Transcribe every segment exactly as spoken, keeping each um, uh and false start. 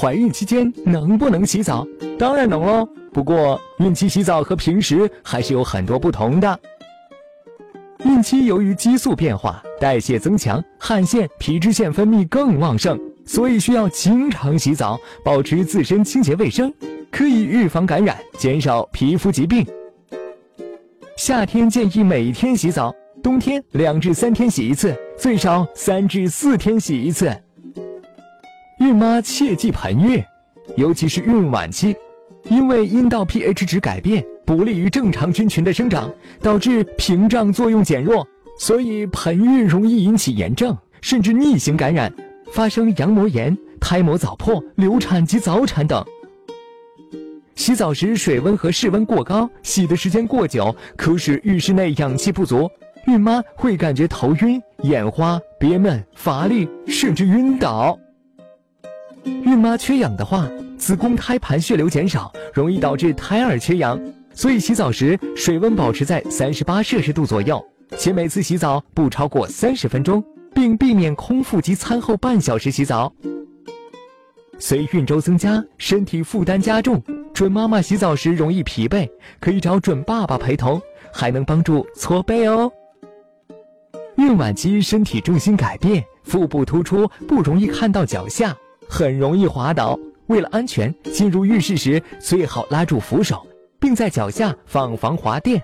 怀孕期间能不能洗澡？当然能喽，不过孕期洗澡和平时还是有很多不同的。孕期由于激素变化、代谢增强，汗腺、皮脂腺分泌更旺盛，所以需要经常洗澡，保持自身清洁卫生，可以预防感染，减少皮肤疾病。夏天建议每天洗澡，冬天两至三天洗一次，最少三至四天洗一次。孕妈切忌盆浴，尤其是孕晚期，因为阴道 pH 值改变，不利于正常菌群的生长，导致屏障作用减弱，所以盆浴容易引起炎症，甚至逆行感染，发生羊膜炎、胎膜早破、流产及早产等。洗澡时水温和室温过高，洗的时间过久，可使浴室内氧气不足，孕妈会感觉头晕、眼花、憋闷、乏力，甚至晕倒。孕妈缺氧的话，子宫胎盘血流减少，容易导致胎儿缺氧，所以洗澡时水温保持在三十八摄氏度左右，且每次洗澡不超过三十分钟，并避免空腹及餐后半小时洗澡。随孕周增加，身体负担加重，准妈妈洗澡时容易疲惫，可以找准爸爸陪同，还能帮助搓背哦。孕晚期身体重心改变，腹部突出，不容易看到脚下，很容易滑倒。为了安全，进入浴室时最好拉住扶手，并在脚下放防滑垫。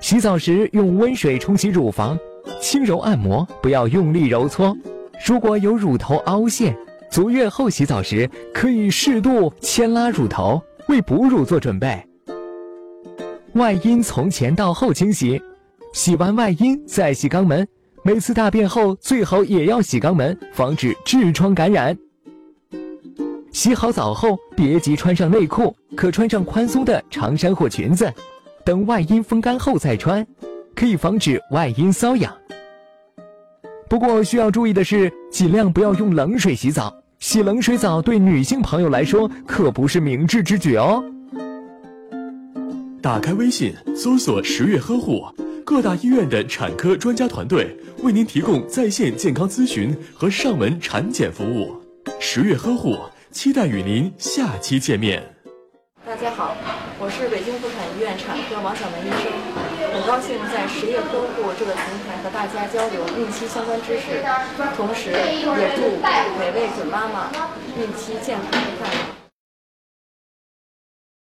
洗澡时用温水冲洗乳房，轻柔按摩，不要用力揉搓。如果有乳头凹陷，足月后洗澡时可以适度牵拉乳头，为哺乳做准备。外阴从前到后清洗，洗完外阴再洗肛门，每次大便后最好也要洗肛门，防止痔疮感染。洗好澡后别急穿上内裤，可穿上宽松的长衫或裙子，等外阴风干后再穿，可以防止外阴瘙痒。不过需要注意的是，尽量不要用冷水洗澡，洗冷水澡对女性朋友来说可不是明智之举哦。打开微信搜索十月呵护，各大医院的产科专家团队为您提供在线健康咨询和上门产检服务。十月呵护，期待与您下期见面。大家好，我是北京妇产医院产科王小文医生，很高兴在十月呵护这个平台和大家交流孕期相关知识，同时也祝每位准妈妈孕期健康愉快。